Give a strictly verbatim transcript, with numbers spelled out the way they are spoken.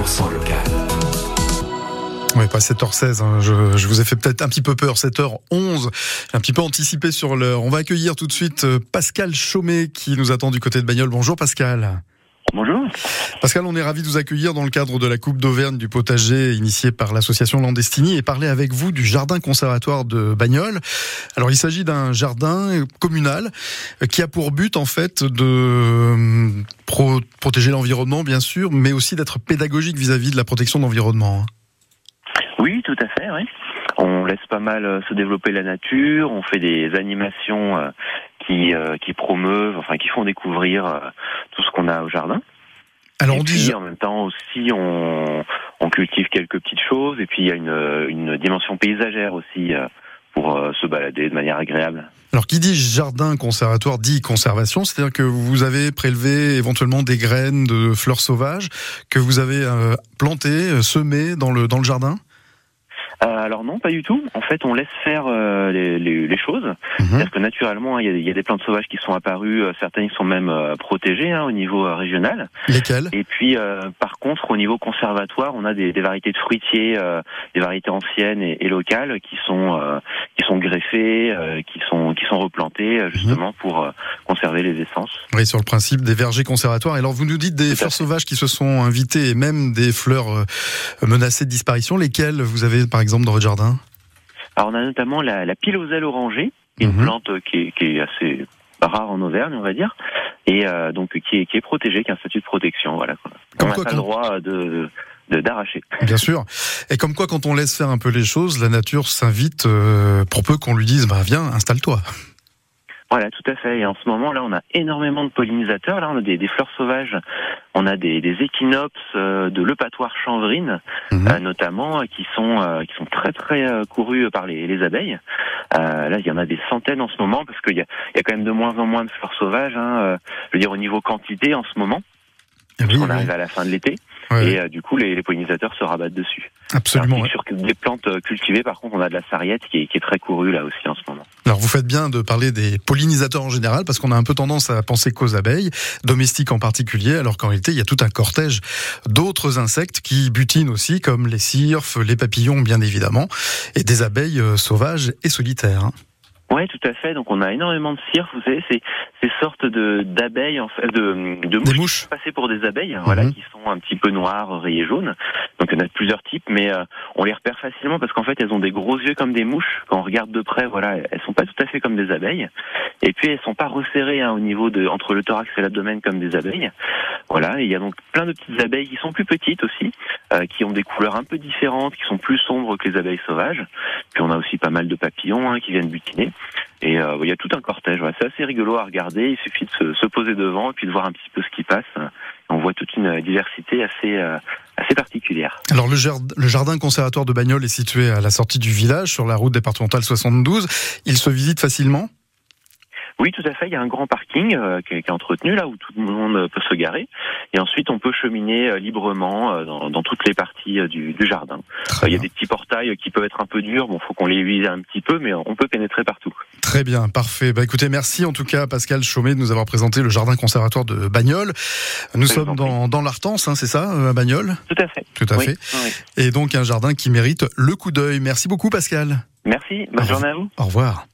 cent pour cent local. Oui, pas sept heures seize, hein. je, je vous ai fait peut-être un petit peu peur, sept heures onze, un petit peu anticipé sur l'heure. On va accueillir tout de suite Pascal Chaumet qui nous attend du côté de Bagnols. Bonjour Pascal. Bonjour. Pascal, on est ravi de vous accueillir dans le cadre de la Coupe d'Auvergne du potager initiée par l'association Landestini et parler avec vous du jardin conservatoire de Bagnols. Alors il s'agit d'un jardin communal qui a pour but en fait de pro- protéger l'environnement bien sûr, mais aussi d'être pédagogique vis-à-vis de la protection de l'environnement. Oui, tout à fait, oui. On laisse pas mal se développer la nature, on fait des animations qui qui promeuvent, enfin qui font découvrir tout ce qu'on a au jardin. Alors et on puis, dit en même temps aussi on on cultive quelques petites choses et puis il y a une une dimension paysagère aussi pour se balader de manière agréable. Alors qui dit jardin conservatoire dit conservation, c'est-à-dire que vous avez prélevé éventuellement des graines de fleurs sauvages que vous avez plantées, semées dans le dans le jardin ? Euh, alors non, pas du tout. En fait, on laisse faire euh, les, les, les choses. Mmh. C'est-à-dire que naturellement, il hein, y, y a des plantes sauvages qui sont apparues. Euh, certaines sont même euh, protégées hein, au niveau euh, régional. Lesquelles ? Et puis, euh, par contre, au niveau conservatoire, on a des, des variétés de fruitiers, euh, des variétés anciennes et, et locales qui sont euh, qui sont greffées, euh, qui sont qui sont replantées euh, justement mmh. pour euh, conserver les essences. Oui, sur le principe des vergers conservatoires. Et alors, vous nous dites des fleurs sauvages qui se sont invitées et même des fleurs euh, menacées de disparition. Lesquelles vous avez par exemple dans votre jardin? Alors on a notamment la, la piloselle orangée, une mmh. plante qui est, qui est assez rare en Auvergne, on va dire, et euh, donc qui est, qui est protégée, qui a un statut de protection. Voilà. Comme on n'a pas le droit de, de, d'arracher. Bien sûr. Et comme quoi, quand on laisse faire un peu les choses, la nature s'invite euh, pour peu qu'on lui dise bah, « Viens, installe-toi ». Voilà, tout à fait. Et en ce moment, là, on a énormément de pollinisateurs. Là, on a des, des fleurs sauvages, on a des, des échinops euh, de l'eupatoire chanvrine, mmh. euh, notamment, qui sont euh, qui sont très très euh, courus par les, les abeilles. Euh, là, il y en a des centaines en ce moment parce qu'il y a il y a quand même de moins en moins de fleurs sauvages. Hein, euh, je veux dire au niveau quantité en ce moment. Parce oui, qu'on arrive oui. à la fin de l'été, ouais. et euh, du coup, les, les pollinisateurs se rabattent dessus. Absolument. Alors, ouais. Sur des plantes cultivées, par contre, on a de la sarriette qui est, qui est très courue là aussi en ce moment. Alors, vous faites bien de parler des pollinisateurs en général, parce qu'on a un peu tendance à penser qu'aux abeilles, domestiques en particulier, alors qu'en réalité, il y a tout un cortège d'autres insectes qui butinent aussi, comme les syrphes, les papillons, bien évidemment, et des abeilles euh, sauvages et solitaires. Hein. Ouais, tout à fait. Donc on a énormément de syrphes, vous savez, ces ces sortes de d'abeilles en fait, de de mouches, mouches. passées pour des abeilles, mmh. voilà, qui sont un petit peu noires, rayées jaunes. Donc il y en a de plusieurs types, mais euh, on les repère facilement parce qu'en fait elles ont des gros yeux comme des mouches. Quand on regarde de près, voilà, elles sont pas tout à fait comme des abeilles. Et puis elles sont pas resserrées hein, au niveau de entre le thorax et l'abdomen comme des abeilles. Voilà, et il y a donc plein de petites abeilles qui sont plus petites aussi, euh, qui ont des couleurs un peu différentes, qui sont plus sombres que les abeilles sauvages. Puis on a aussi pas mal de papillons hein, qui viennent butiner. Et euh, il y a tout un cortège, ouais. C'est assez rigolo à regarder, il suffit de se, se poser devant et puis de voir un petit peu ce qui passe. On voit toute une diversité assez, euh, assez particulière. Alors le, ger- le jardin conservatoire de Bagnols est situé à la sortie du village, sur la route départementale soixante-douze. Il se visite facilement ? Oui, tout à fait. Il y a un grand parking euh, qui est entretenu là où tout le monde peut se garer. Et ensuite, on peut cheminer euh, librement euh, dans, dans toutes les parties euh, du, du jardin. Euh, il y a des petits portails qui peuvent être un peu durs. Bon, faut qu'on les vise un petit peu, mais on peut pénétrer partout. Très bien, parfait. Bah écoutez, merci en tout cas Pascal Chaumet de nous avoir présenté le jardin conservatoire de Bagnols. Nous oui, sommes dans, dans l'Artense, hein, c'est ça, à Bagnols ? Tout à fait. Tout à oui. fait. Oui. Et donc un jardin qui mérite le coup d'œil. Merci beaucoup Pascal. Merci. Bonne journée à vous. Au revoir.